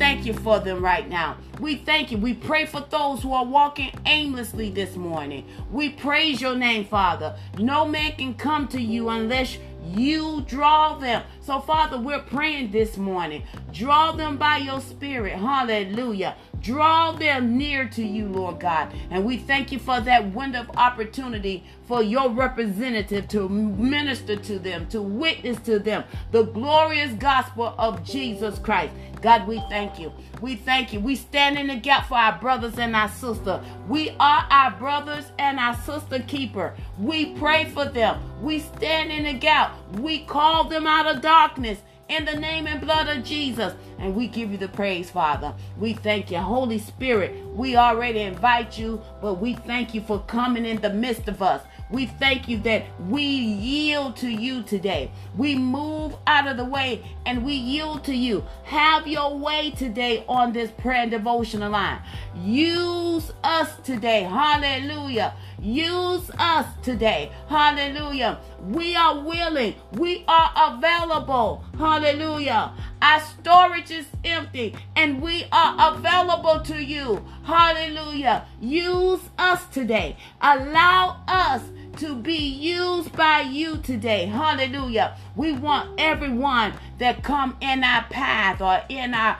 thank you for them right now. We thank you. We pray for those who are walking aimlessly this morning. We praise your name, Father. No man can come to you unless you draw them. So, Father, we're praying this morning. Draw them by your spirit. Hallelujah. Draw them near to you, Lord God. And we thank you for that window of opportunity for your representative to minister to them, to witness to them the glorious gospel of Jesus Christ. God, we thank you. We thank you. We stand in the gap for our brothers and our sisters. We are our brothers and our sister keeper. We pray for them. We stand in the gap. We call them out of darkness in the name and blood of Jesus. And we give you the praise, Father. We thank you. Holy Spirit, we already invite you, but we thank you for coming in the midst of us. We thank you that we yield to you today. We move out of the way and we yield to you. Have your way today on this prayer and devotional line. Use us today. Hallelujah. Use us today. Hallelujah. We are willing. We are available. Hallelujah. Our storage is empty and we are available to you. Hallelujah. Use us today. Allow us to be used by you today. Hallelujah. We want everyone that come in our path or in our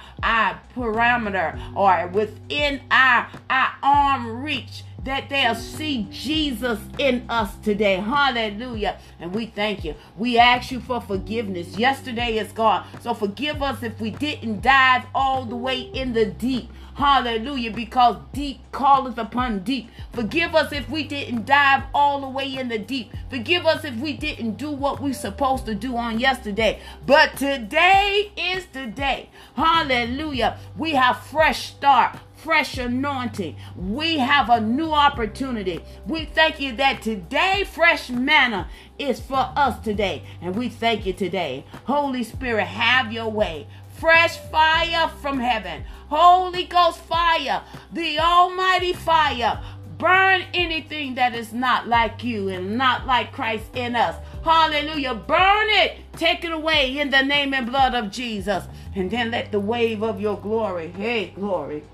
parameter or within our arm reach, that they'll see Jesus in us today. Hallelujah. And we thank you. We ask you for forgiveness. Yesterday is gone. So forgive us if we didn't dive all the way in the deep. Hallelujah. Because deep calleth upon deep. Forgive us if we didn't dive all the way in the deep. Forgive us if we didn't do what we supposed to do on yesterday. But today is the day. Hallelujah. We have fresh start. Fresh anointing. We have a new opportunity. We thank you that today fresh manna is for us today. And we thank you today. Holy Spirit, have your way. Fresh fire from heaven. Holy Ghost fire. The almighty fire. Burn anything that is not like you and not like Christ in us. Hallelujah. Burn it. Take it away in the name and blood of Jesus. And then let the wave of your glory. Hey, glory.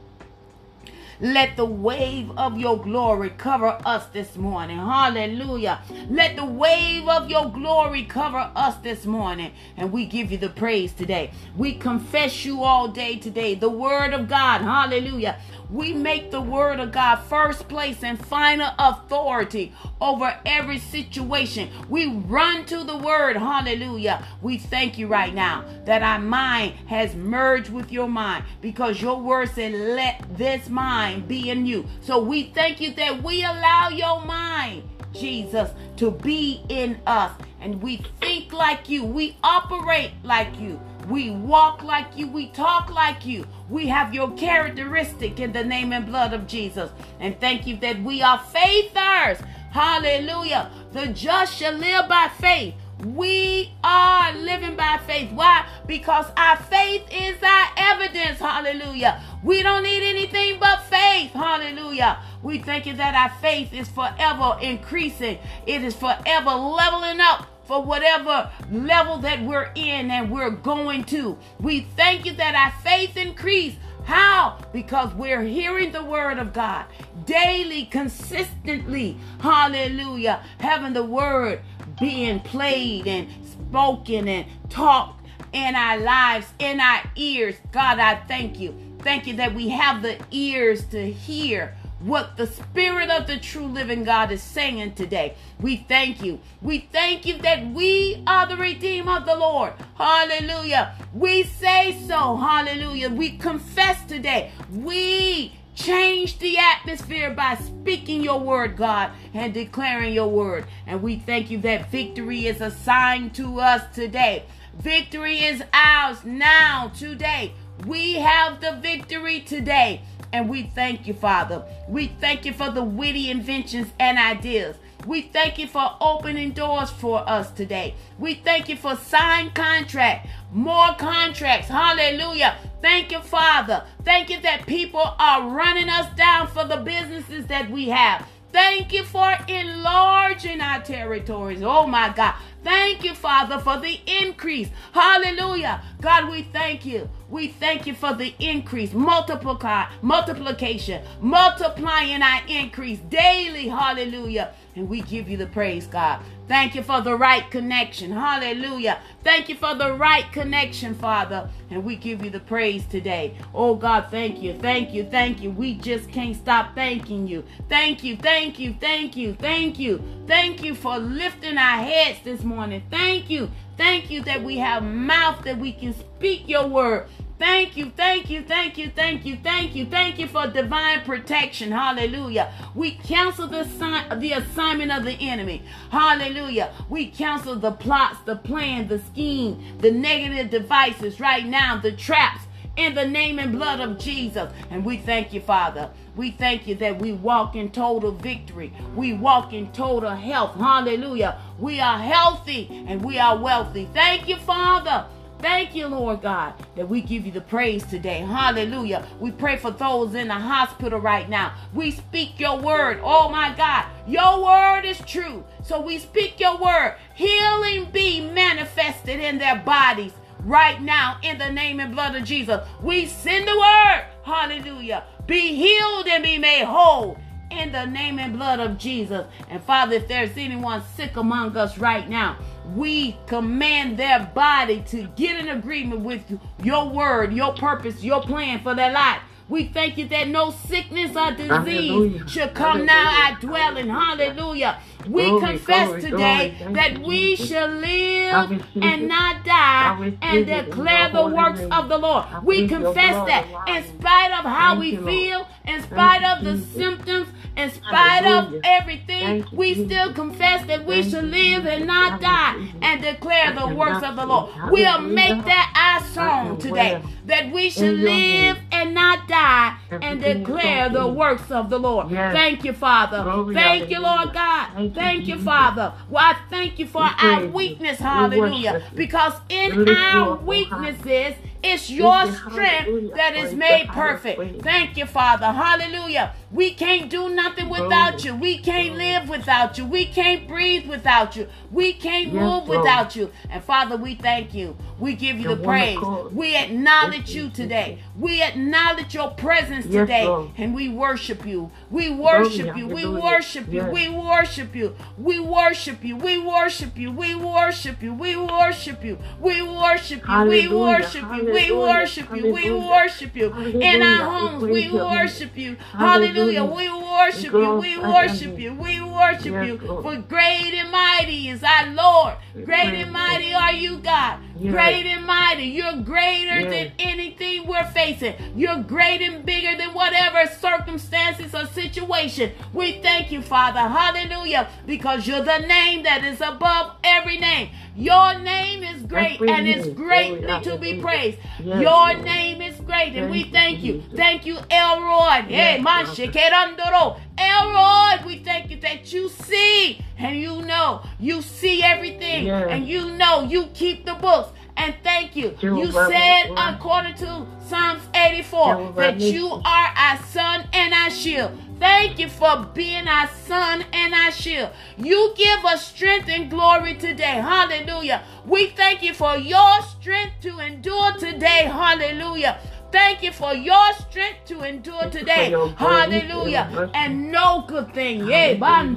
Let the wave of your glory cover us this morning. Hallelujah. Let the wave of your glory cover us this morning. And we give you the praise today. We confess you all day today. The word of God. Hallelujah. We make the word of God first place and final authority over every situation. We run to the word. Hallelujah. We thank you right now that our mind has merged with your mind, because your word said, let this mind be in you. So we thank you that we allow your mind, Jesus, to be in us. And we think like you. We operate like you. We walk like you. We talk like you. We have your characteristic in the name and blood of Jesus. And thank you that we are faithers. Hallelujah. The just shall live by faith. We are living by faith. Why? Because our faith is our evidence. Hallelujah. We don't need anything but faith. Hallelujah. We thank you that our faith is forever increasing. It is forever leveling up for whatever level that we're in and we're going to. We thank you that our faith increased. How? Because we're hearing the word of God daily, consistently. Hallelujah. Having the word being played and spoken and talked in our lives, in our ears. God, I thank you. Thank you that we have the ears to hear what the Spirit of the true living God is saying today. We thank you. We thank you that we are the redeemed of the Lord. Hallelujah. We say so. Hallelujah. We confess today. We change the atmosphere by speaking your word, God, and declaring your word. And we thank you that victory is assigned to us today. Victory is ours now, today. We have the victory today. And we thank you, Father. We thank you for the witty inventions and ideas. We thank you for opening doors for us today. We thank you for signed contract, more contracts. Hallelujah. Thank you, Father. Thank you that people are running us down for the businesses that we have. Thank you for enlarging our territories. Oh, my God. Thank you, Father, for the increase. Hallelujah. God, we thank you. We thank you for the increase, multiplication, multiplying our increase daily. Hallelujah. And we give you the praise, God. Thank you for the right connection. Hallelujah. Thank you for the right connection, Father. And we give you the praise today. Oh, God, thank you. Thank you. Thank you. We just can't stop thanking you. Thank you. Thank you. Thank you. Thank you. Thank you for lifting our heads this morning. Thank you. Thank you that we have mouth that we can speak your word. Thank you, thank you, thank you, thank you, thank you, thank you for divine protection. Hallelujah. We cancel the assignment of the enemy. Hallelujah. We cancel the plots, the plan, the scheme, the negative devices right now, the traps in the name and blood of Jesus. And we thank you, Father. We thank you that we walk in total victory. We walk in total health. Hallelujah. We are healthy and we are wealthy. Thank you, Father. Thank you, Lord God, that we give you the praise today. Hallelujah. We pray for those in the hospital right now. We speak your word. Oh, my God. Your word is true. So we speak your word. Healing be manifested in their bodies right now in the name and blood of Jesus. We send the word. Hallelujah. Be healed and be made whole in the name and blood of Jesus. And Father, if there's anyone sick among us right now, we command their body to get in agreement with your word, your purpose, your plan for their life. We thank you that no sickness or disease should come now our dwelling. Hallelujah. We confess today that we shall live and not die and declare the works of the Lord. We confess that in spite of how we feel, in spite of the symptoms, in spite of everything, we still confess that we shall live and not die and declare the works of the Lord. We'll make that our song today, that we shall live and not die and declare the works of the Lord. Thank you, Father. Thank you, Lord God. Thank you, Father. Well, I thank you for our weakness, hallelujah, because in our weaknesses, it's your strength that is made perfect. Thank you, Father. Hallelujah. We can't do nothing without you. We can't live without you. We can't breathe without you. We can't move without you. And Father, we thank you. We give you the praise. We acknowledge you today. We acknowledge your presence today. And we worship you. We worship you. We worship you. We worship you. We worship you. We worship you. We worship you. We worship you. We worship you. We worship you. We worship you. We worship you. In our homes, we worship you. Hallelujah. We worship you. We worship you. We worship you. For great and mighty is our Lord. Great and mighty are you, God. Great and mighty. You're greater than anything we're facing. You're great and bigger than whatever circumstances or situation. We thank you, Father. Hallelujah. Because you're the name that is above every name. Your name is great and it's greatly to be praised. Your name is great and we thank you. Thank you, Elroy. Hey, Mashikerandoro. Elroy, we thank you that you see and you know. You see everything and you know. You keep the books. And thank you. You said according to Psalms 84 that you are our son and our shield. Thank you for being our son and our shield. You give us strength and glory today. Hallelujah. We thank you for your strength to endure today. Hallelujah. Thank you for your strength to endure today. Hallelujah. And no good thing. We thank you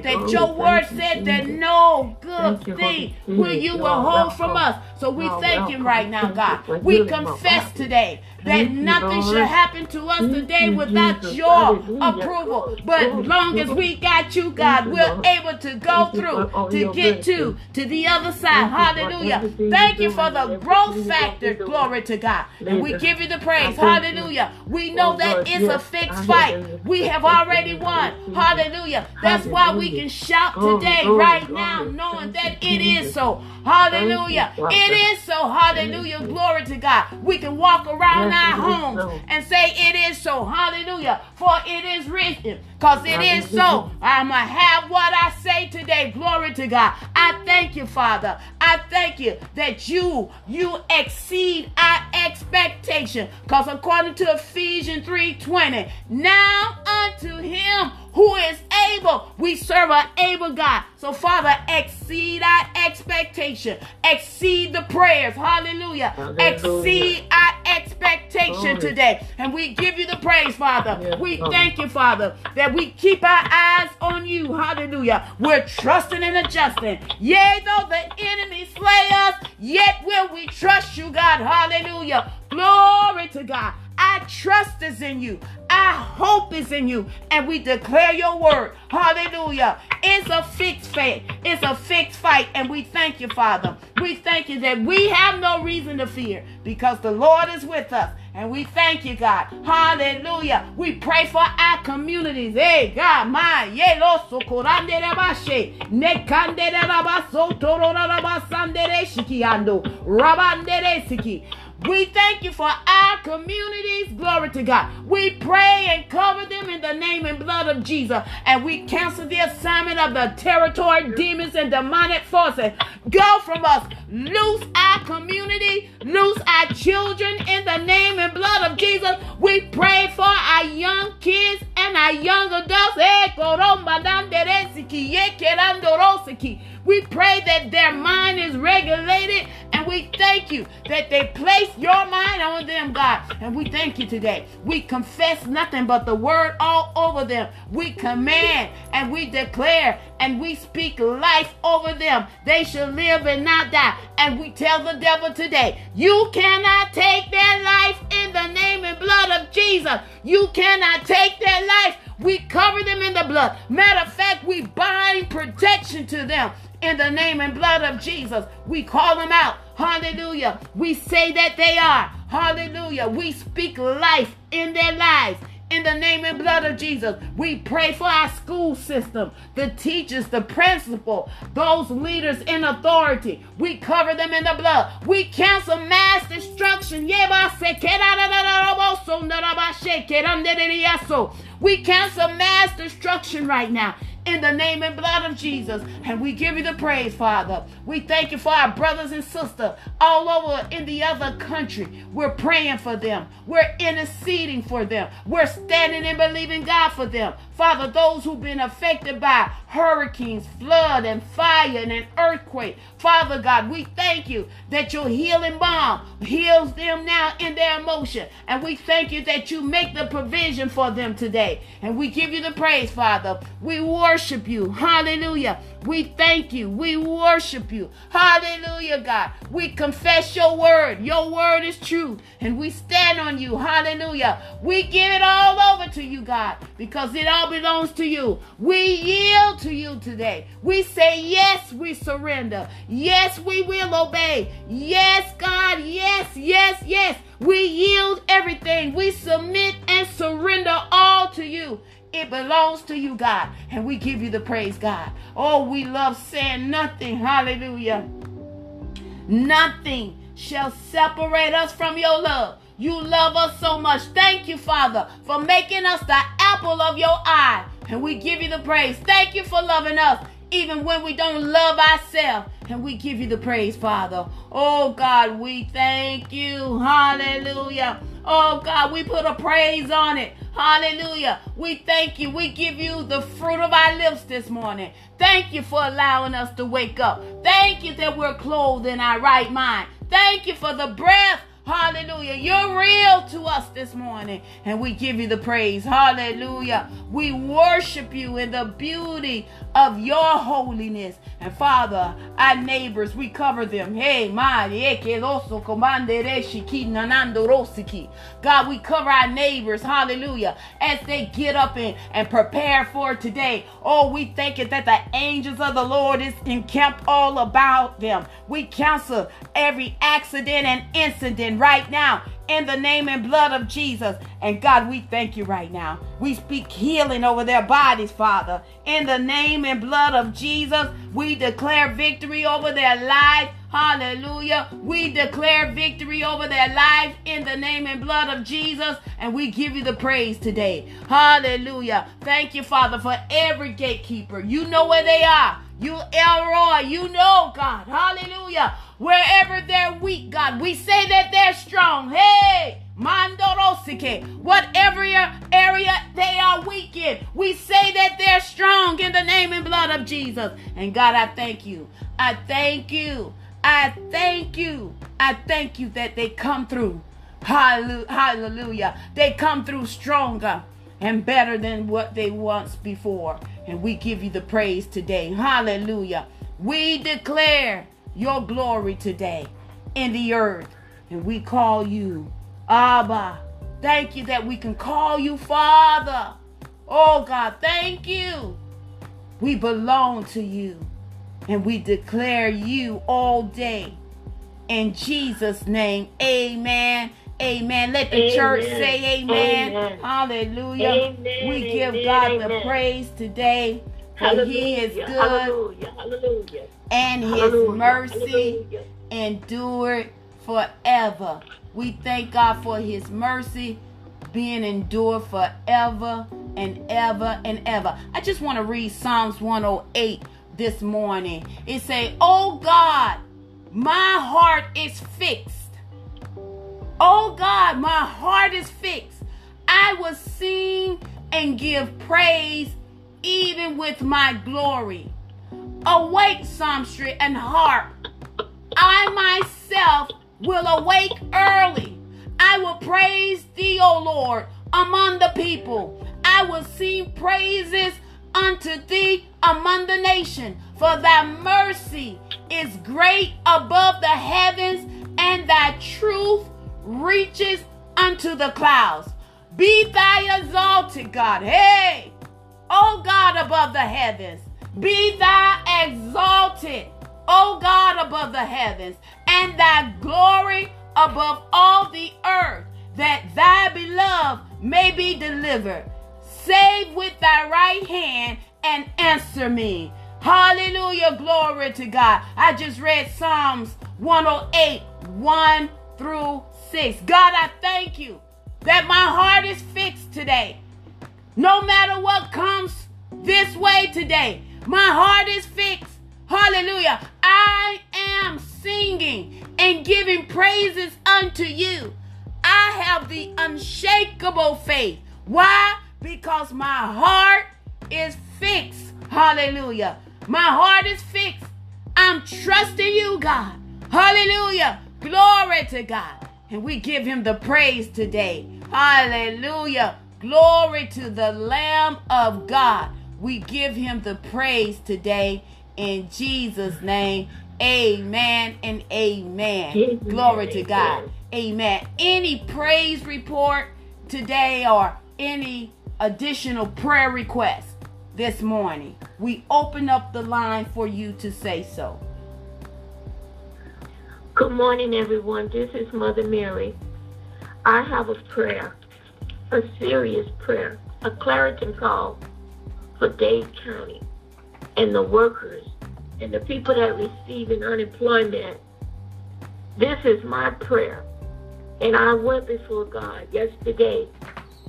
that your word said that no good thing will you withhold from us. So we thank you right now, God. We confess today that nothing should happen to us today without your approval. But long as we got you, God, we're able to go through, to get to the other side. Hallelujah. Thank you for the growth factor. Glory to God. And we give you the praise. Hallelujah. We know that it's a fixed fight. We have already won. Hallelujah. That's why we can shout today, right now, knowing that it is so. Hallelujah. It is so. Hallelujah. Glory to God. We can walk around our homes and say it is so. Hallelujah. For it is written. Because it is so. I'm going to have what I say today. Glory to God. I thank you, Father. I thank you that you exceed our expectation. Because according to Ephesians 3:20, now unto him who is able, we serve an able God. So, Father, exceed our expectation expectation. Exceed the prayers. Hallelujah. Exceed our expectation today. And we give you the praise, Father. We thank you, Father, that we keep our eyes on you. Hallelujah. We're trusting and adjusting. Yea, though the enemy slay us, yet will we trust you, God. Hallelujah. Glory to God. Our trust is in you. Our hope is in you. And we declare your word. Hallelujah. It's a fixed fight. It's a fixed fight. And we thank you, Father. We thank you that we have no reason to fear because the Lord is with us. And we thank you, God. Hallelujah. We pray for our communities. Hey, God, my yelo socorande rabashe, nekande rabaso toro rabasandere shikiando, rabandere siki. We thank you for our communities. Glory to God. We pray and cover them in the name and blood of Jesus. And we cancel the assignment of the territory, demons, and demonic forces. Go from us. Loose our community. Loose our children in the name and blood of Jesus. We pray for our young kids and our young adults. We pray that their mind is regulated. And we thank you that they place your mind on them, God. And we thank you today. We confess nothing but the word all over them. We command and we declare and we speak life over them. They shall live and not die. And we tell the devil today, you cannot take their life in the name and blood of Jesus. You cannot take their life. We cover them in the blood. Matter of fact, we bind protection to them. In the name and blood of Jesus, we call them out. Hallelujah. We say that they are. Hallelujah. We speak life in their lives. In the name and blood of Jesus, we pray for our school system, the teachers, the principal, those leaders in authority. We cover them in the blood. We cancel mass destruction. We cancel mass destruction right now. In the name and blood of Jesus. And we give you the praise, Father. We thank you for our brothers and sisters all over in the other country. We're praying for them. We're interceding for them. We're standing and believing God for them. Father, those who've been affected by hurricanes, flood, and fire, and an earthquake. Father God, we thank you that your healing balm heals them now in their emotion. And we thank you that you make the provision for them today. And we give you the praise, Father. We worship you. Hallelujah. We thank you. We worship you. Hallelujah, God. We confess your word. Your word is true. And we stand on you. Hallelujah. We give it all over to you, God, because it all belongs to you. We yield to you today. We say, yes, we surrender. Yes, we will obey. Yes, God. Yes, yes, yes. We yield everything. We submit and surrender all to you. It belongs to you, God, and we give you the praise, God. Oh, we love saying nothing, hallelujah. Nothing shall separate us from your love. You love us so much. Thank you, Father, for making us the apple of your eye, and we give you the praise. Thank you for loving us, even when we don't love ourselves, and we give you the praise, Father. Oh, God, we thank you, hallelujah. Oh, God, we put a praise on it. Hallelujah. We thank you. We give you the fruit of our lips this morning. Thank you for allowing us to wake up. Thank you that we're clothed in our right mind. Thank you for the breath. Hallelujah. You're real to us this morning. And we give you the praise. Hallelujah. We worship you in the beauty of your holiness. And Father, our neighbors, we cover them. Hey, God, we cover our neighbors. Hallelujah. As they get up and prepare for today. Oh, we thank it that the angels of the Lord is encamped all about them. We counsel every accident and incident right now in the name and blood of Jesus. And God, we thank you right now. We speak healing over their bodies, Father. In the name and blood of Jesus, we declare victory over their lives. Hallelujah. We declare victory over their lives in the name and blood of Jesus. And we give you the praise today. Hallelujah. Thank you, Father, for every gatekeeper. You know where they are. You, Elroy, you know, God. Hallelujah. Wherever they're weak, God, we say that they're strong. Hey, Mandorosike. Whatever area they are weak in, we say that they're strong in the name and blood of Jesus. And God, I thank you. I thank you. I thank you. I thank you that they come through. Hallelujah. They come through stronger and better than what they once before. And we give you the praise today. Hallelujah. We declare your glory today in the earth. And we call you Abba. Thank you that we can call you Father. Oh God, thank you. We belong to you. And we declare you all day. In Jesus' name, amen. Amen. Let the church say amen. Hallelujah. We give God the praise today. For he is good. And his mercy endured forever. We thank God for his mercy being endured forever and ever and ever. I just want to read Psalms 108 this morning. It says, "Oh God, my heart is fixed. Oh God, my heart is fixed. I will sing and give praise even with my glory. Awake, psalmistry, and harp. I myself will awake early. I will praise thee, O Lord, among the people. I will sing praises unto thee among the nation. For thy mercy is great above the heavens, and thy truth reaches unto the clouds. Be thou exalted, God." Hey, oh God above the heavens. "Be thou exalted, O God above the heavens, and thy glory above all the earth, that thy beloved may be delivered. Save with thy right hand and answer me." Hallelujah, glory to God. I just read Psalms 108, 1 through 6. God, I thank you that my heart is fixed today. No matter what comes this way today, my heart is fixed. Hallelujah. I am singing and giving praises unto you. I have the unshakable faith. Why? Because my heart is fixed. Hallelujah. My heart is fixed. I'm trusting you, God. Hallelujah. Glory to God. And we give him the praise today. Hallelujah. Glory to the Lamb of God. We give him the praise today in Jesus' name. Amen and amen. Glory to God. Amen. Any praise report today or any additional prayer request this morning, we open up the line for you to say so. Good morning, everyone. This is Mother Mary. I have a prayer, a serious prayer, a clarion call for Dade County and the workers and the people that receive in unemployment. This is my prayer. And I went before God yesterday,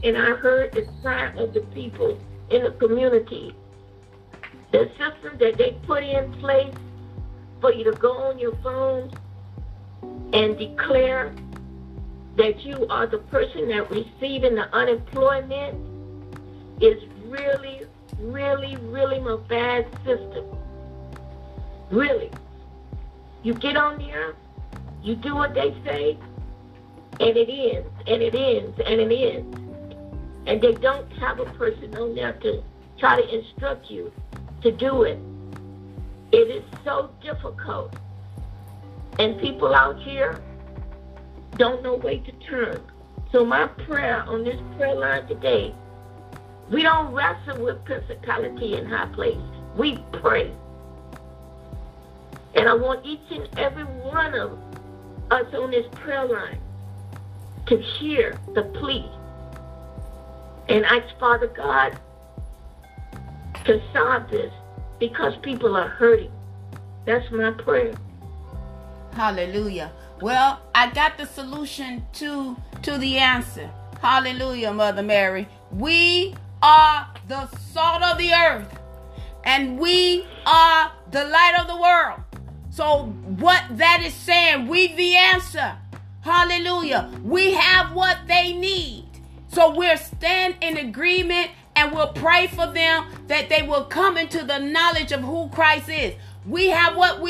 and I heard the cry of the people in the community. The system that they put in place for you to go on your phone and declare that you are the person that receiving the unemployment is really a bad system. Really. You get on there, you do what they say, and it ends, and it ends, and it ends. And they don't have a person on there to try to instruct you to do it. It is so difficult. And people out here don't know where to turn. So my prayer on this prayer line today, we don't wrestle with principality in high places. We pray. And I want each and every one of us on this prayer line to hear the plea and ask Father God to solve this, because people are hurting. That's my prayer. Hallelujah. Well, I got the solution to the answer. Hallelujah, Mother Mary. We are the salt of the earth, and we are the light of the world. So what that is saying, we the answer. Hallelujah. We have what they need. So we'll stand in agreement and we'll pray for them that they will come into the knowledge of who Christ is. We have what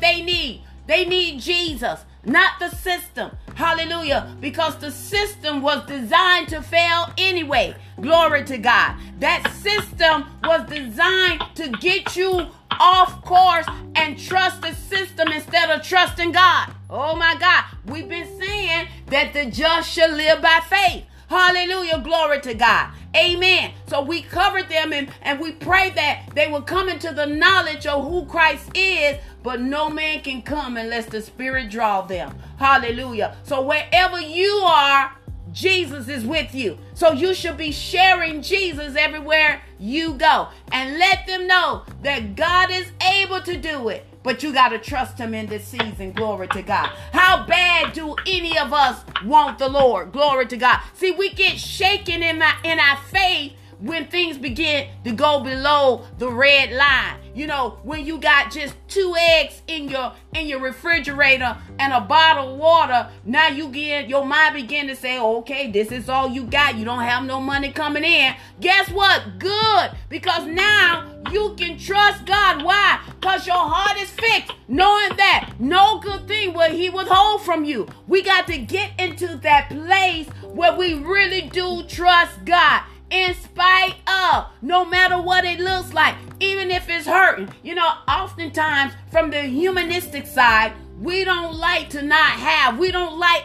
they need. They need Jesus, not the system. Hallelujah. Because the system was designed to fail anyway. Glory to God. That system was designed to get you off course and trust the system instead of trusting God. Oh my God. We've been saying that the just shall live by faith. Hallelujah. Glory to God. Amen. So we covered them and we pray that they will come into the knowledge of who Christ is, but no man can come unless the Spirit draw them. Hallelujah. So wherever you are, Jesus is with you. So you should be sharing Jesus everywhere you go and let them know that God is able to do it. But you got to trust him in this season. Glory to God. How bad do any of us want the Lord? Glory to God. See, we get shaken in our faith when things begin to go below the red line. You know, when you got just 2 eggs in your refrigerator and a bottle of water, now your mind begin to say, okay, this is all you got. You don't have no money coming in. Guess what? Good. Because now you can trust God. Why? Because your heart is fixed, knowing that no good thing will he withhold from you. We got to get into that place where we really do trust God. In spite of, no matter what it looks like, even if it's hurting. You know, oftentimes from the humanistic side, we don't like to not have. We don't like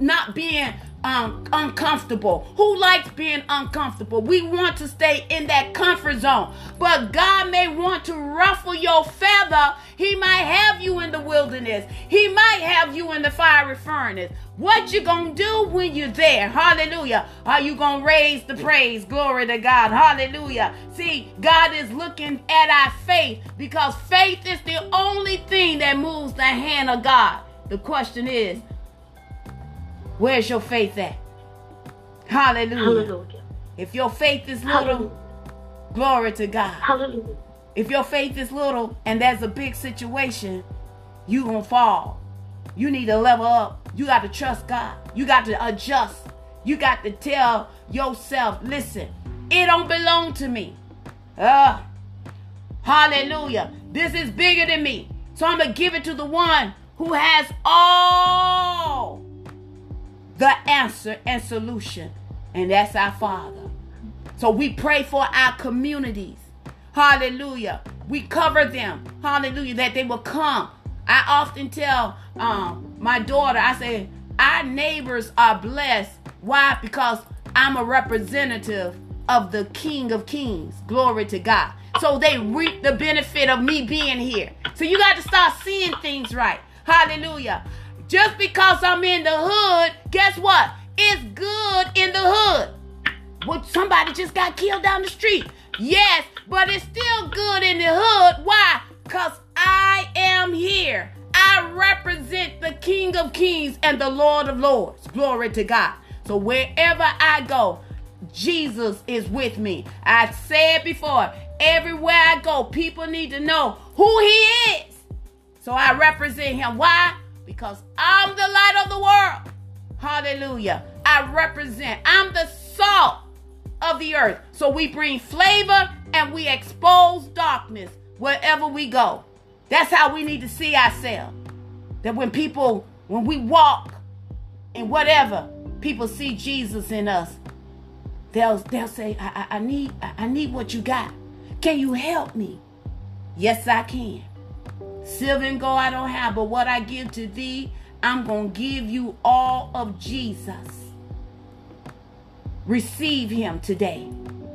not being uncomfortable. Who likes being uncomfortable? We want to stay in that comfort zone. But God may want to ruffle your feather. He might have you in the wilderness. He might have you in the fiery furnace. What you gonna do when you're there? Hallelujah. Are you gonna raise the praise? Glory to God. Hallelujah. See, God is looking at our faith because faith is the only thing that moves the hand of God. The question is, where's your faith at? Hallelujah. Hallelujah. If your faith is little, hallelujah. Glory to God. Hallelujah. If your faith is little and there's a big situation, you're going to fall. You need to level up. You got to trust God. You got to adjust. You got to tell yourself, listen, it don't belong to me. Hallelujah. This is bigger than me. So I'm going to give it to the one who has all the answer and solution, and that's our Father. So we pray for our communities. Hallelujah. We cover them. Hallelujah. That they will come. I often tell my daughter, I say, our neighbors are blessed. Why? Because I'm a representative of the King of Kings. Glory to God. So they reap the benefit of me being here. So you got to start seeing things right. Hallelujah. Just because I'm in the hood, guess what? It's good in the hood. Well, somebody just got killed down the street. Yes, but it's still good in the hood. Why? Because I am here. I represent the King of Kings and the Lord of Lords. Glory to God. So wherever I go, Jesus is with me. I said before, everywhere I go, people need to know who he is. So I represent him. Why? Because I'm the light of the world. Hallelujah. I'm the salt of the earth. So we bring flavor and we expose darkness wherever we go. That's how we need to see ourselves. That when we walk and whatever, people see Jesus in us. They'll say, I need what you got. Can you help me? Yes, I can. Silver and gold I don't have, but what I give to thee, I'm going to give you all of Jesus. Receive him today.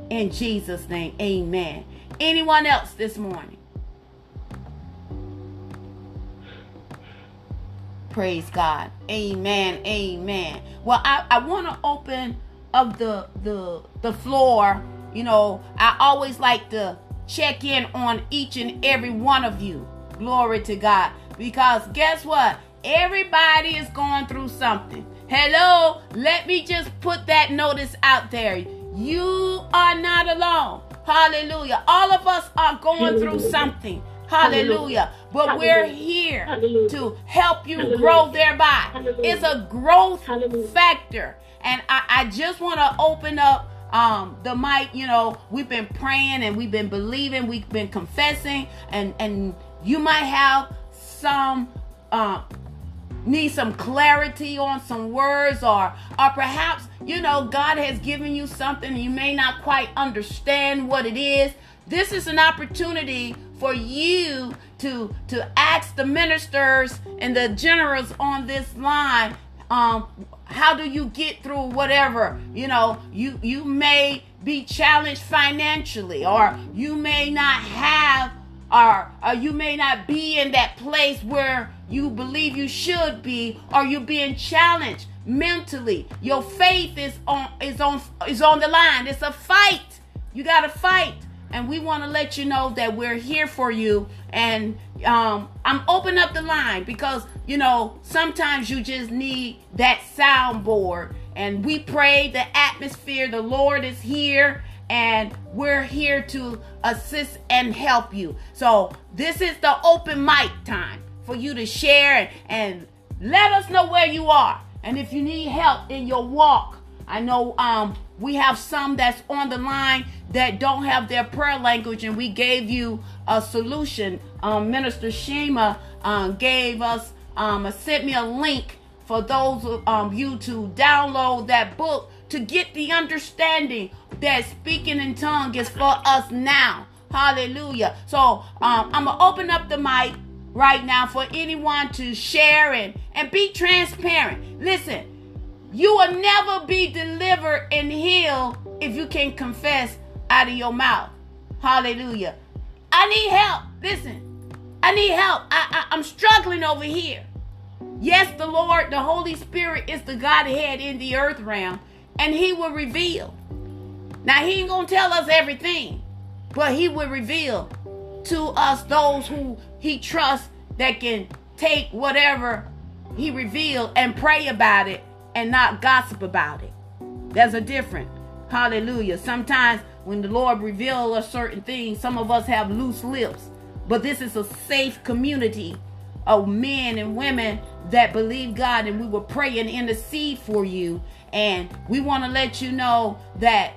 In Jesus' name, amen. Anyone else this morning? Praise God. Amen, amen. Well, I want to open up the floor. You know, I always like to check in on each and every one of you. Glory to God. Because guess what? Everybody is going through something. Hello, let me just put that notice out there. You are not alone. Hallelujah. All of us are going through something. Hallelujah. But we're here to help you grow thereby. It's a growth factor. And I just want to open up the mic. You know, we've been praying and we've been believing, we've been confessing, and you might have some need some clarity on some words, or perhaps, you know, God has given you something and you may not quite understand what it is. This is an opportunity for you to ask the ministers and the generals on this line, how do you get through whatever? You know, you may be challenged financially, or you may not have, or you may not be in that place where you believe you should be, or you're being challenged mentally. Your faith is on the line. It's a fight. You got to fight. And we want to let you know that we're here for you. And I'm opening up the line because, you know, sometimes you just need that soundboard. And we pray the atmosphere, the Lord is here, and we're here to assist and help you. So this is the open mic time for you to share and let us know where you are. And if you need help in your walk, I know we have some that's on the line that don't have their prayer language, and we gave you a solution. Minister Shema gave us, sent me a link for those of you to download that book to get the understanding that speaking in tongues is for us now. Hallelujah. So I'm going to open up the mic right now for anyone to share and be transparent. Listen, you will never be delivered and healed if you can confess out of your mouth. Hallelujah. I need help. Listen, I need help. I'm struggling over here. Yes, the Lord, the Holy Spirit is the Godhead in the earth realm, and he will reveal. Now, he ain't going to tell us everything, but he will reveal to us those who he trusts that can take whatever he revealed and pray about it and not gossip about it. There's a difference. Hallelujah. Sometimes when the Lord reveals a certain thing, some of us have loose lips. But this is a safe community of men and women that believe God, and we will pray and intercede for you. And we want to let you know that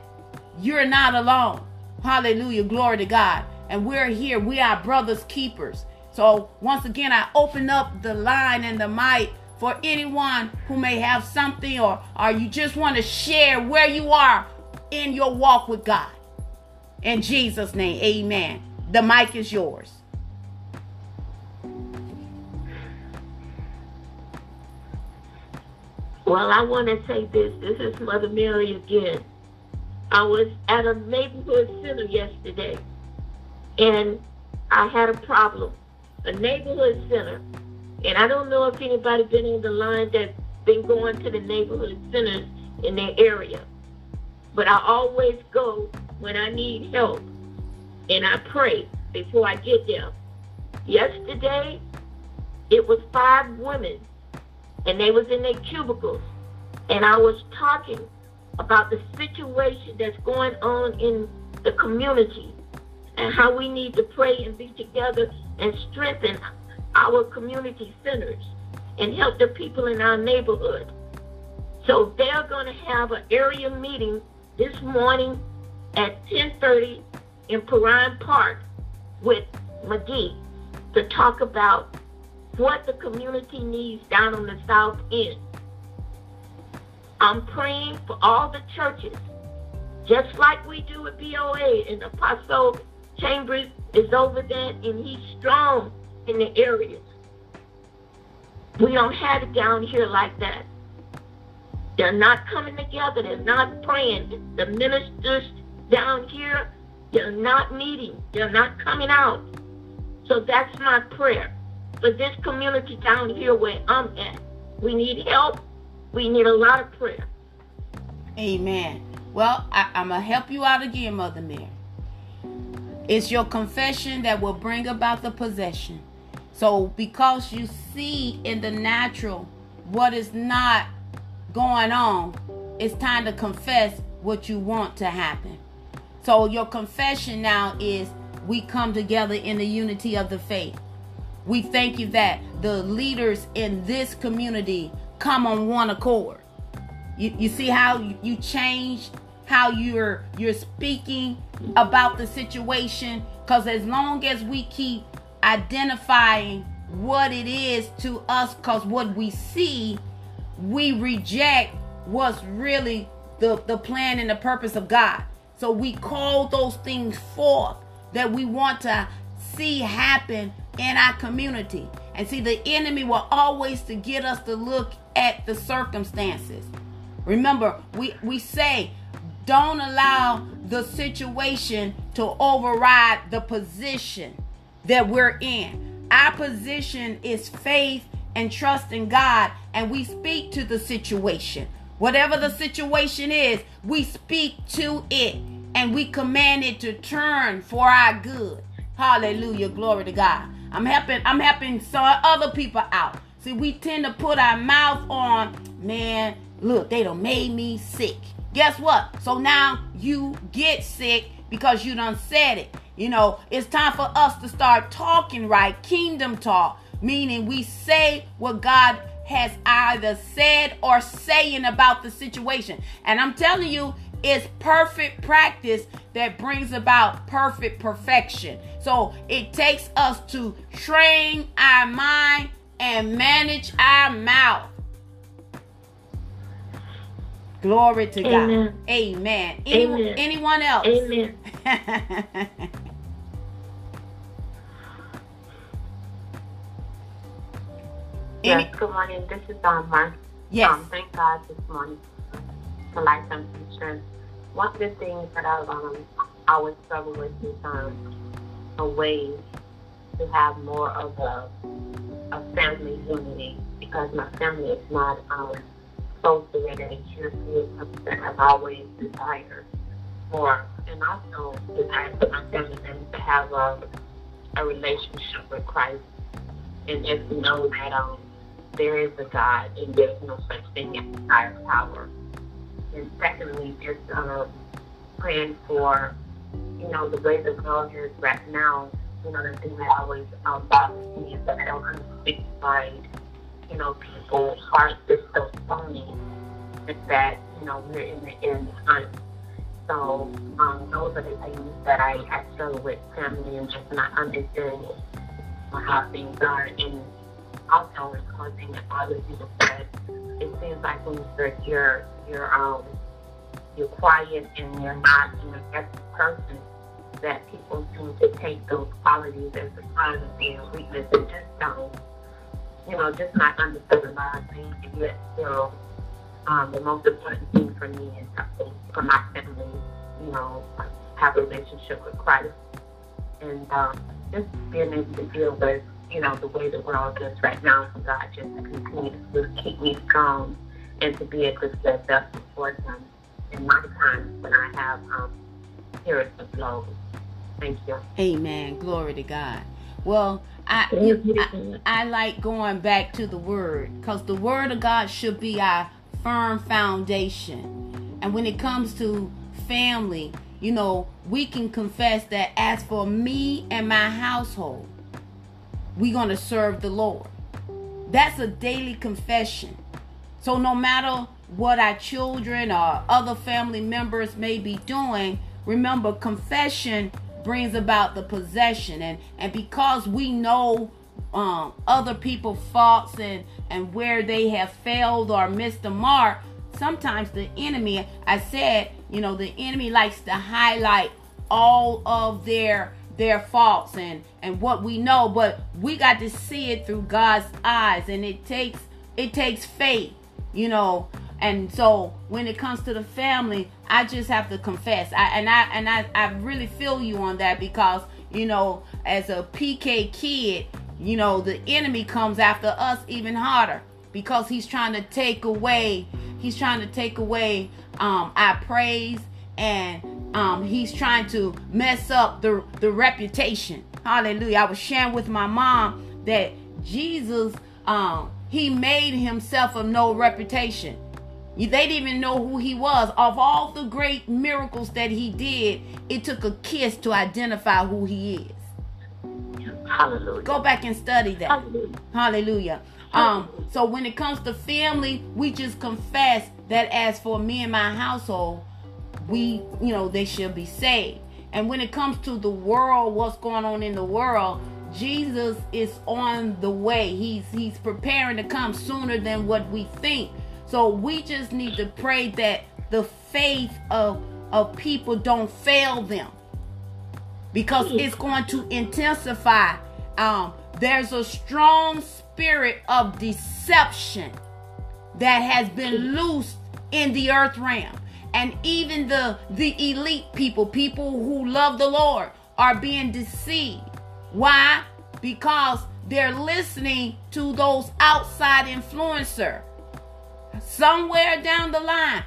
you're not alone. Hallelujah. Glory to God. And we're here. We are brothers keepers. So once again, I open up the line and the mic for anyone who may have something, or you just want to share where you are in your walk with God. In Jesus' name, amen. The mic is yours. Well, I want to say this. This is Mother Mary again. I was at a neighborhood center yesterday, and I had a problem. A neighborhood center. And I don't know if anybody been on the line that's been going to the neighborhood centers in their area. But I always go when I need help, and I pray before I get there. Yesterday, it was 5 women, and they was in their cubicles. And I was talking about the situation that's going on in the community and how we need to pray and be together and strengthen our community centers and help the people in our neighborhood. So they're going to have an area meeting this morning at 10:30 in Perrine Park with McGee to talk about what the community needs down on the south end. I'm praying for all the churches, just like we do with BOA, and Apostle Chambers is over there, and he's strong in the areas. We don't have it down here like that. They're not coming together. They're not praying. The ministers down here, they're not meeting. They're not coming out. So that's my prayer. But this community down here where I'm at, we need help. We need a lot of prayer. Amen. Well, I'm going to help you out again, Mother Mary. It's your confession that will bring about the possession. So because you see in the natural what is not going on, it's time to confess what you want to happen. So your confession now is, we come together in the unity of the faith. We thank you that the leaders in this community come on one accord. You see how you change how you're speaking about the situation, because as long as we keep identifying what it is to us, because what we see, we reject what's really the plan and the purpose of God. So we call those things forth that we want to see happen in our community. And see, the enemy will always to get us to look at the circumstances. Remember, we say, don't allow the situation to override the position that we're in. Our position is faith and trust in God, and we speak to the situation. Whatever the situation is, we speak to it, and we command it to turn for our good. Hallelujah, glory to God. I'm helping other people out. See, we tend to put our mouth on, man, look, they done made me sick. Guess what? So now you get sick because you done said it. You know, it's time for us to start talking right, kingdom talk, meaning we say what God has either said or saying about the situation. And I'm telling you, it's perfect practice that brings about perfect perfection. So it takes us to train our mind and manage our mouth. Glory to Amen. God. Amen. Amen. Anyone else? Amen. Yes, good morning. This is Mark. Yes. Thank God this morning for Lifetime Insurance. One of the things that I would struggle with is a way to have more of a family unity, because my family is not close to it, and it's something that I've always desired more, and also desire for my family members to have a relationship with Christ, and just know that there is a God and there's no such thing as higher power. And secondly, just praying for, the way the world is right now. The thing that always bothers me is that I don't understand why, people's hearts are so phony. It's that, we're in the end time. So those are the things that I struggle with, family, and just not understanding how things are. And also, it's one thing that bothers me is that it seems like when you're quiet and you're not an aggressive person, that people seem to take those qualities as a sign of being weakness, and just don't, just not understand a lot of things. And yet still, the most important thing for me is for my family, have a relationship with Christ, and just being able to deal with, the way the world is right now. So God just continues to keep me strong, and to be able to step up before them in my time when I have here the blow. Thank you. Amen. Glory to God. Well, I like going back to the Word, because the Word of God should be our firm foundation. And when it comes to family, we can confess that as for me and my household, we're going to serve the Lord. That's a daily confession. So no matter what our children or other family members may be doing, remember, confession brings about the possession. And because we know other people's faults and where they have failed or missed the mark, sometimes the enemy, the enemy likes to highlight all of their faults and what we know, but we got to see it through God's eyes, and it takes faith. And so when it comes to the family, I just have to confess. I really feel you on that, because as a PK kid, the enemy comes after us even harder, because he's trying to take away. He's trying to take away our praise, and he's trying to mess up the reputation. Hallelujah! I was sharing with my mom that Jesus, he made himself of no reputation. They didn't even know who he was. Of all the great miracles that he did, it took a kiss to identify who he is. Hallelujah. Go back and study that. Hallelujah. Hallelujah. So when it comes to family, we just confess that as for me and my household, we, they should be saved. And when it comes to the world, what's going on in the world, Jesus is on the way. He's preparing to come sooner than what we think. So we just need to pray that the faith of people don't fail them, because it's going to intensify. There's a strong spirit of deception that has been loosed in the earth realm. And even the elite people who love the Lord, are being deceived. Why? Because they're listening to those outside influencers. Somewhere down the line,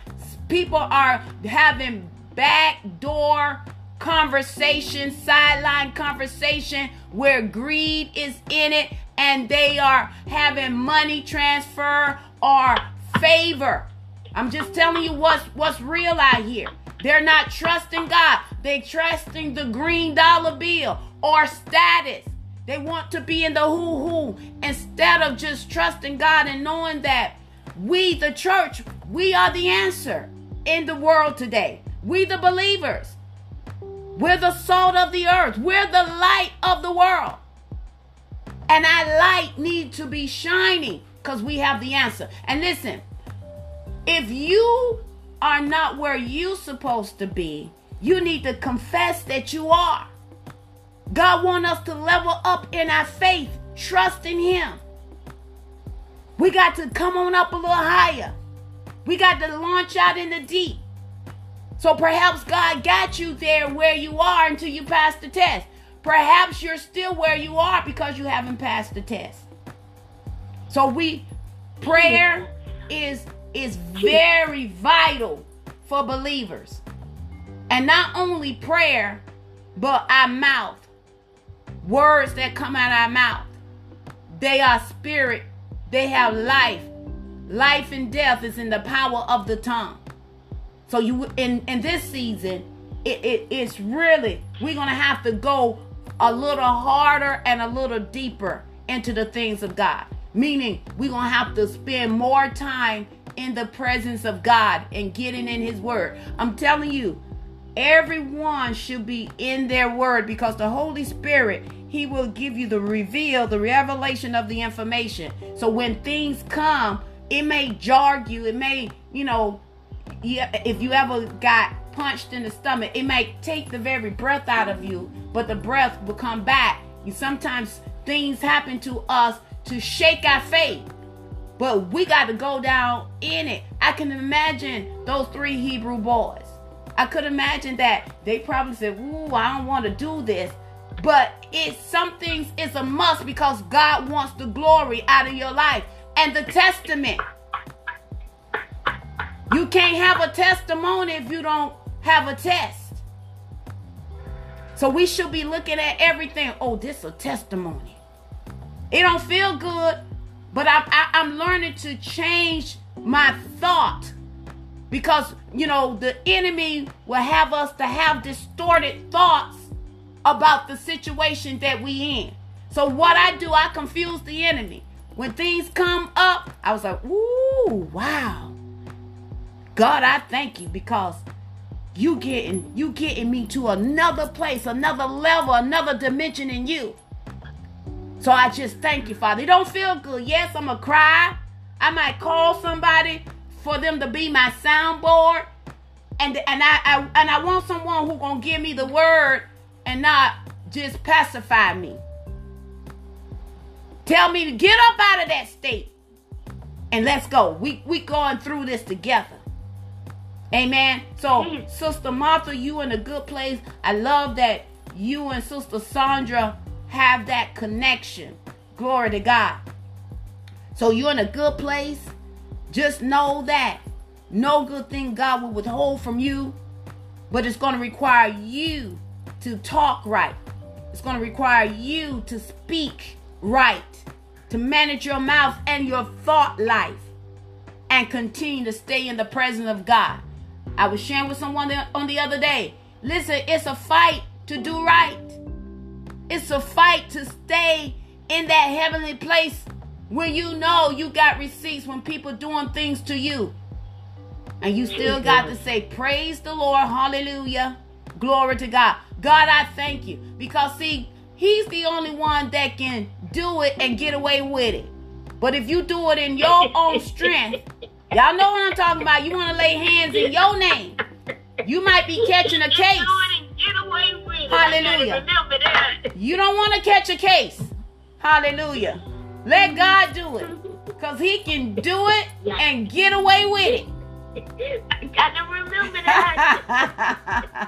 people are having backdoor conversation, sideline conversation, where greed is in it, and they are having money transfer or favor. I'm just telling you what's real out here. They're not trusting God. They're trusting the green dollar bill or status. They want to be in the hoo-hoo instead of just trusting God and knowing that we, the church, we are the answer in the world today. We, the believers, we're the salt of the earth. We're the light of the world. And our light needs to be shining, because we have the answer. And listen, if you are not where you're supposed to be, you need to confess that you are. God wants us to level up in our faith, trust in Him. We got to come on up a little higher. We got to launch out in the deep. So perhaps God got you there where you are until you pass the test. Perhaps you're still where you are because you haven't passed the test. So prayer is very vital for believers. And not only prayer, but our mouth. Words that come out of our mouth. They are spirit. They have life. Life and death is in the power of the tongue. So you in this season, it's really, we're going to have to go a little harder and a little deeper into the things of God. Meaning, we're going to have to spend more time in the presence of God and getting in His Word. I'm telling you, everyone should be in their Word, because the Holy Spirit, He will give you the revelation of the information. So when things come, it may jar you. It may, if you ever got punched in the stomach, it may take the very breath out of you, but the breath will come back. And sometimes things happen to us to shake our faith, but we got to go down in it. I can imagine those three Hebrew boys. I could imagine that they probably said, "Ooh, I don't want to do this." But it's a must, because God wants the glory out of your life and the testament. You can't have a testimony if you don't have a test. So we should be looking at everything. Oh, this is a testimony. It don't feel good, but I'm learning to change my thought, because, the enemy will have us to have distorted thoughts about the situation that we in. So what I do, I confuse the enemy. When things come up, I was like, "Ooh, wow. God, I thank you, because you getting me to another place, another level, another dimension in you. So I just thank you, Father." It don't feel good. Yes, I'm going to cry. I might call somebody for them to be my soundboard. And I want someone who's going to give me the word and not just pacify me. Tell me to get up out of that state and let's go. We going through this together. Amen. So, Sister Martha, you in a good place. I love that you and Sister Sandra have that connection. Glory to God. So you're in a good place. Just know that no good thing God will withhold from you, but it's going to require you to talk right. It's going to require you to speak right, to manage your mouth and your thought life. and continue to stay in the presence of God. I was sharing with someone on the other day. Listen, it's a fight to do right. It's a fight to stay in that heavenly place when you know you got receipts, when people doing things to you. And you still got to say, praise the Lord, hallelujah, glory to God. God, I thank you. Because, see, he's the only one that can do it and get away with it. But if you do it in your own strength, y'all know what I'm talking about. You want to lay hands in your name. You might be catching a case. Hallelujah. You don't want to catch a case. Hallelujah. Let God do it. Because he can do it and get away with it. I got to remember that.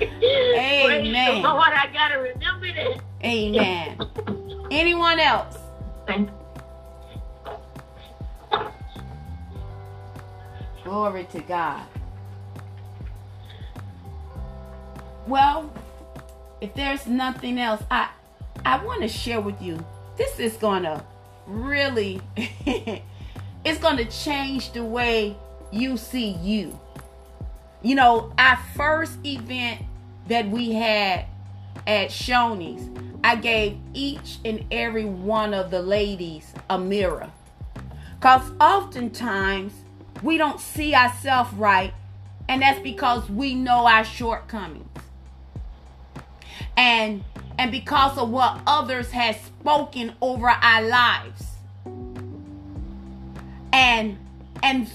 Amen. Lord, I got to remember that. Amen. Anyone else? Glory to God. Well, if there's nothing else, I want to share with you. This is going to really, it's going to change the way you see you. You know, our first event that we had at Shoney's, I gave each and every one of the ladies a mirror. Because oftentimes we don't see ourselves right, and that's because we know our shortcomings. And because of what others have spoken over our lives. And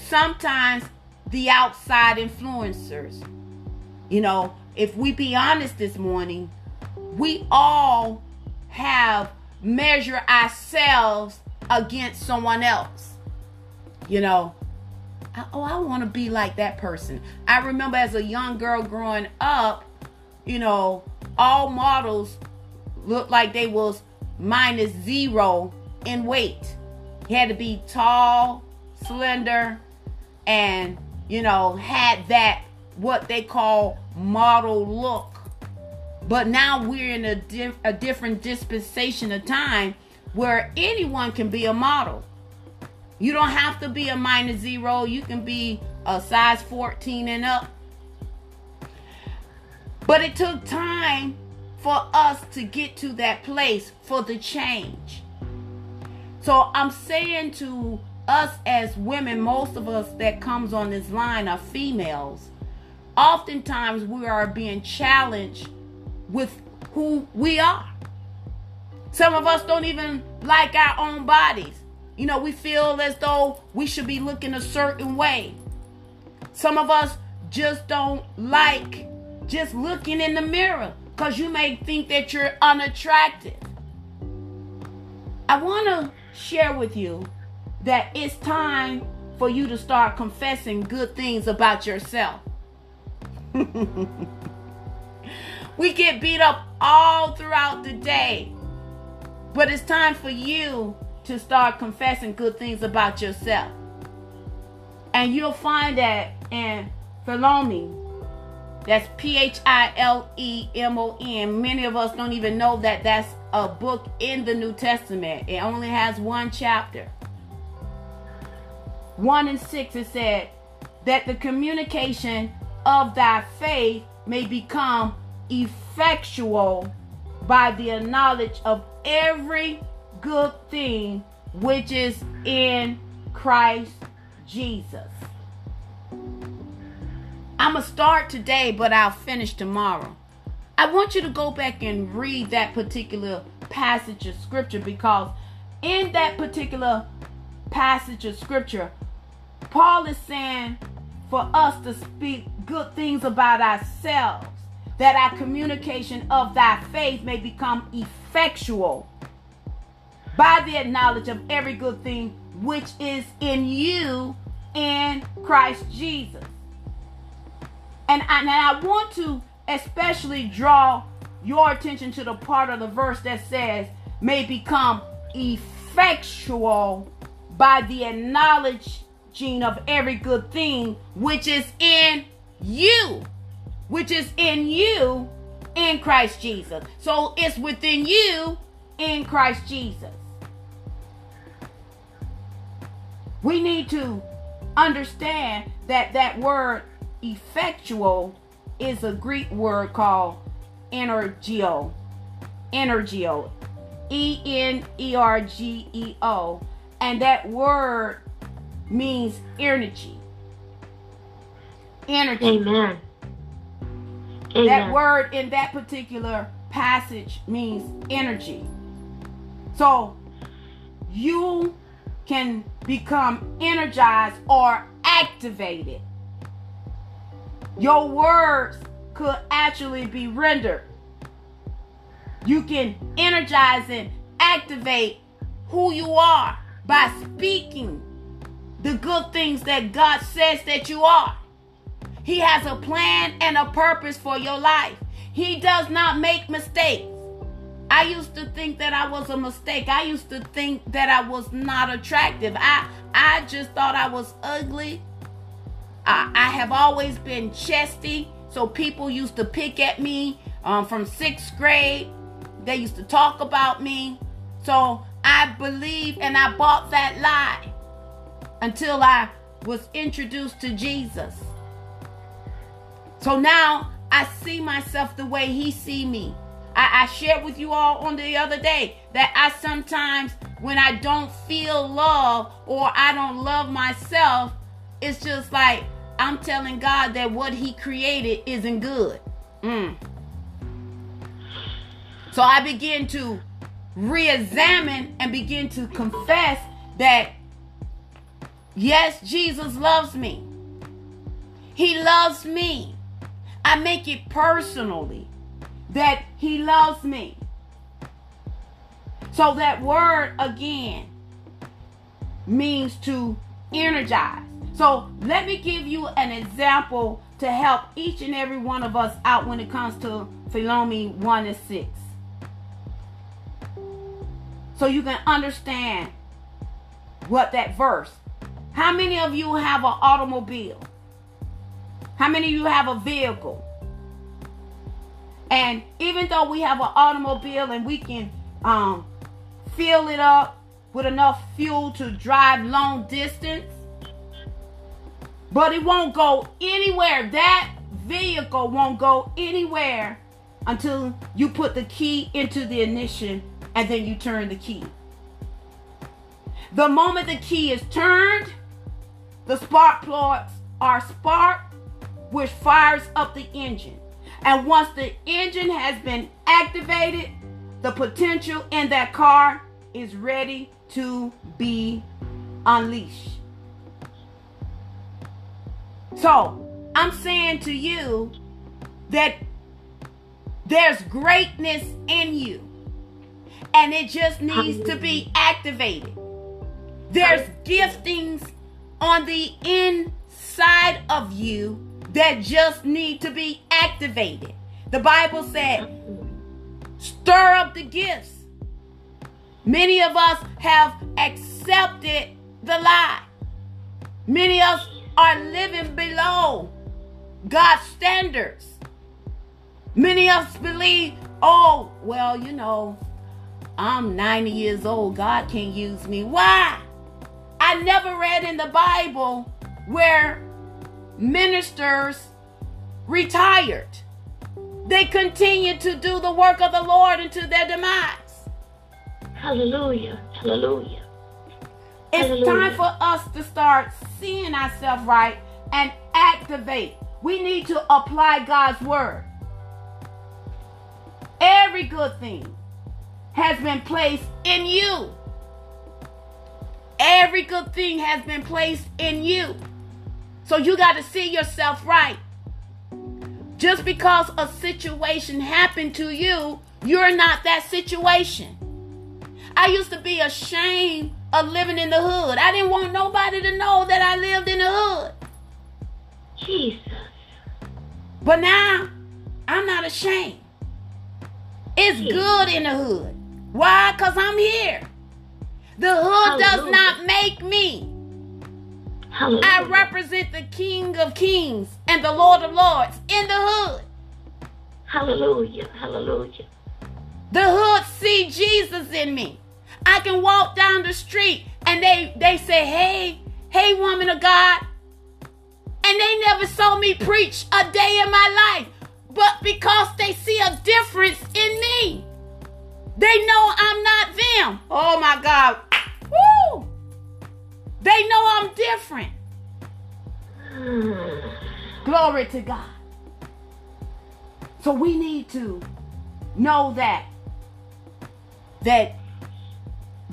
sometimes the outside influencers. You know, if we be honest this morning, we all have measured ourselves against someone else. You know, I want to be like that person. I remember as a young girl growing up, you know, all models looked like they was -0 in weight. You had to be tall, slender, and, you know, had that what they call model look. But now we're in a different dispensation of time where anyone can be a model. You don't have to be a -0. You can be a size 14 and up. But it took time for us to get to that place for the change. So I'm saying to us as women, most of us that comes on this line are females. Oftentimes we are being challenged with who we are. Some of us don't even like our own bodies. You know, we feel as though we should be looking a certain way. Some of us just don't like just looking in the mirror because you may think that you're unattractive. I want to share with you that it's time for you to start confessing good things about yourself. We get beat up all throughout the day. But it's time for you to start confessing good things about yourself. And you'll find that in Philemon. That's Philemon. Many of us don't even know that that's a book in the New Testament. It only has one chapter. 1 and 6, it said, that the communication of thy faith may become effectual by the knowledge of every good thing which is in Christ Jesus. I'm going to start today, but I'll finish tomorrow. I want you to go back and read that particular passage of scripture, because in that particular passage of scripture, Paul is saying for us to speak good things about ourselves, that our communication of thy faith may become effectual by the knowledge of every good thing which is in you in Christ Jesus. And I want to especially draw your attention to the part of the verse that says, may become effectual by the knowledge of every good thing which is in you in Christ Jesus. So it's within you in Christ Jesus. We need to understand that that word effectual is a Greek word called energio. Energio. E-N-E-R-G-E-O. And that word means energy. Energy. Amen. Amen. That word in that particular passage means energy. So you can become energized or activated. Your words could actually be rendered. You can energize and activate who you are by speaking the good things that God says that you are. He has a plan and a purpose for your life. He does not make mistakes. I used to think that I was a mistake. I used to think that I was not attractive. I just thought I was ugly. I have always been chesty, so people used to pick at me from 6th grade. They used to talk about me. So I believed and I bought that lie until I was introduced to Jesus. So now I see myself the way He sees me. I shared with you all on the other day that I sometimes, when I don't feel love or I don't love myself, it's just like I'm telling God that what He created isn't good. So I begin to re-examine and begin to confess that, yes, Jesus loves me. He loves me. I make it personally that He loves me. So that word again means to energize. So let me give you an example to help each and every one of us out when it comes to Philemon 1:6. So you can understand what that verse. How many of you have an automobile? How many of you have a vehicle? And even though we have an automobile and we can fill it up with enough fuel to drive long distance, but it won't go anywhere. That vehicle won't go anywhere until you put the key into the ignition and then you turn the key. The moment the key is turned, the spark plugs are sparked, which fires up the engine. And once the engine has been activated, the potential in that car is ready to be unleashed. So, I'm saying to you that there's greatness in you, and it just needs to be activated. There's giftings on the inside of you that just need to be activated. The Bible said, stir up the gifts. Many of us have accepted the lie. Many of us are living below God's standards. Many of us believe, oh, well, you know, I'm 90 years old. God can't use me. Why? I never read in the Bible where ministers retired. They continued to do the work of the Lord until their demise. Hallelujah. Hallelujah. It's time for us to start seeing ourselves right and activate. We need to apply God's word. Every good thing has been placed in you. Every good thing has been placed in you. So you got to see yourself right. Just because a situation happened to you, you're not that situation. I used to be ashamed of living in the hood. I didn't want nobody to know that I lived in the hood. Jesus. But now, I'm not ashamed. It's good in the hood. Why? Because I'm here. The hood does not make me. I represent the King of Kings and the Lord of Lords in the hood. Hallelujah. Hallelujah. The hood see Jesus in me. I can walk down the street and they say, hey, hey, woman of God. And they never saw me preach a day in my life. But because they see a difference in me, they know I'm not them. Oh, my God. Woo! They know I'm different. Glory to God. So we need to know that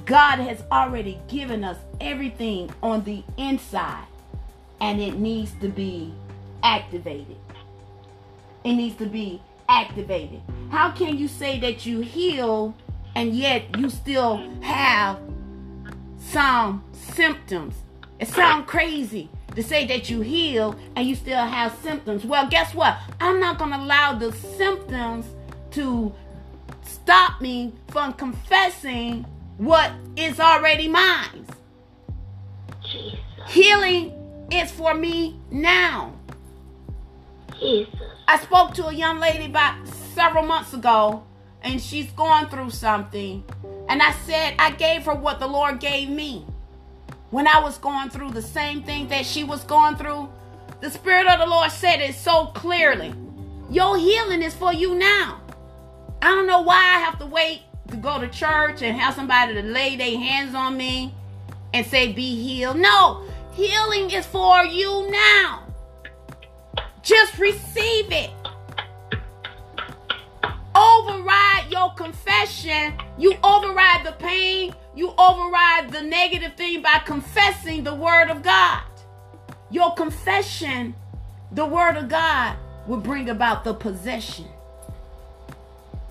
God has already given us everything on the inside, and it needs to be activated. It needs to be activated. How can you say that you heal and yet you still have some symptoms? It sounds crazy to say that you heal and you still have symptoms. Well, guess what? I'm not going to allow the symptoms to stop me from confessing what is already mine. Jesus. Healing is for me now. Jesus. I spoke to a young lady about several months ago, and she's going through something. And I said, I gave her what the Lord gave me. When I was going through the same thing that she was going through, the Spirit of the Lord said it so clearly. Your healing is for you now. I don't know why I have to wait to go to church and have somebody to lay their hands on me and say, be healed. No, healing is for you now. Just receive it. Override your confession. You override the pain. You override the negative thing by confessing the word of God. Your confession, the word of God, will bring about the possession.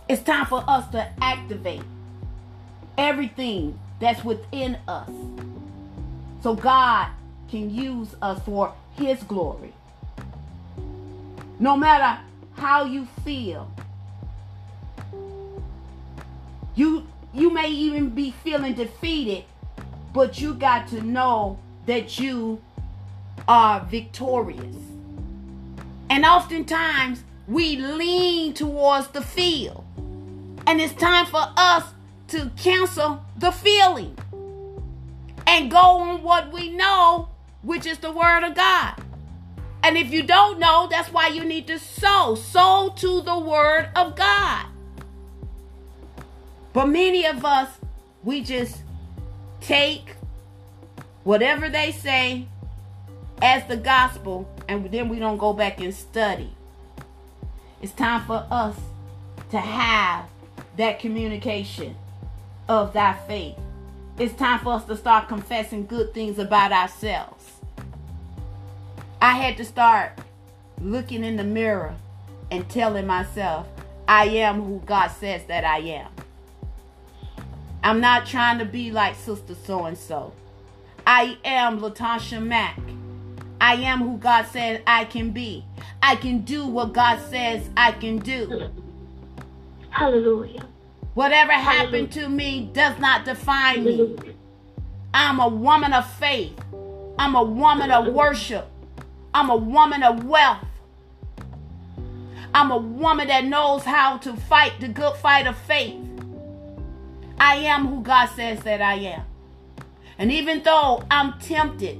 It's time for us to activate everything that's within us, so God can use us for his glory. No matter how you feel, you may even be feeling defeated, but you got to know that you are victorious. And oftentimes, we lean towards the feel. And it's time for us to cancel the feeling and go on what we know, which is the word of God. And if you don't know, that's why you need to sow. Sow to the word of God. But many of us, we just take whatever they say as the gospel, and then we don't go back and study. It's time for us to have that communication of thy faith. It's time for us to start confessing good things about ourselves. I had to start looking in the mirror and telling myself, I am who God says that I am. I'm not trying to be like Sister So-and-so. I am LaTasha Mack. I am who God says I can be. I can do what God says I can do. Hallelujah. Whatever happened to me does not define me. I'm a woman of faith. I'm a woman of worship. I'm a woman of wealth. I'm a woman that knows how to fight the good fight of faith. I am who God says that I am. And even though I'm tempted,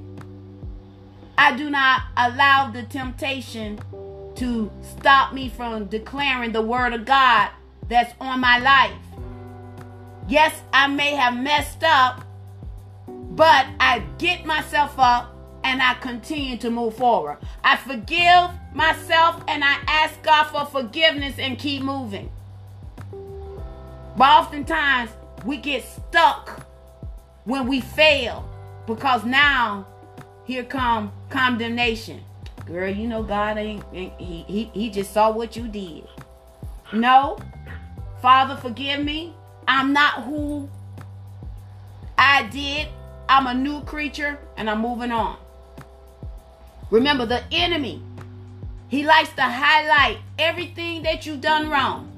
I do not allow the temptation to stop me from declaring the word of God that's on my life. Yes, I may have messed up, but I get myself up. And I continue to move forward. I forgive myself and I ask God for forgiveness and keep moving. But oftentimes we get stuck when we fail, because now here come condemnation. Girl, you know God ain't he just saw what you did. No, Father, forgive me. I'm not who I did. I'm a new creature and I'm moving on. Remember, the enemy, he likes to highlight everything that you've done wrong.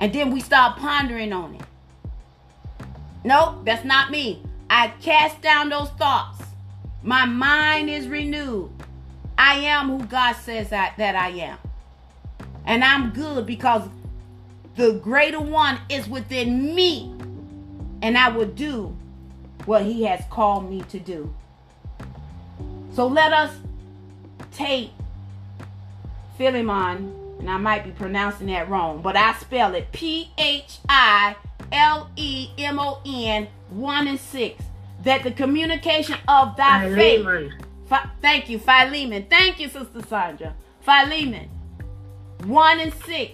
And then we start pondering on it. Nope, that's not me. I cast down those thoughts. My mind is renewed. I am who God says that I am. And I'm good because the greater one is within me. And I will do what he has called me to do. So let us take Philemon, and I might be pronouncing that wrong, but I spell it Philemon 1:6. That the communication of thy faith. Thank you, Philemon. Thank you, Sister Sandra. Philemon 1:6.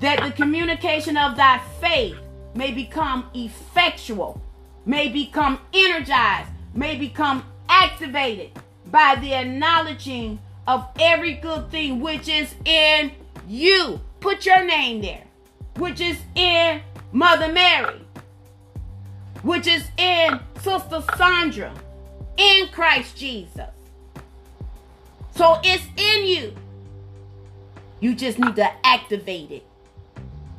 That the communication of thy faith may become effectual, may become energized, may become activated by the acknowledging of every good thing which is in you. Put your name there. Which is in Mother Mary. Which is in Sister Sandra. In Christ Jesus. So it's in you. You just need to activate it.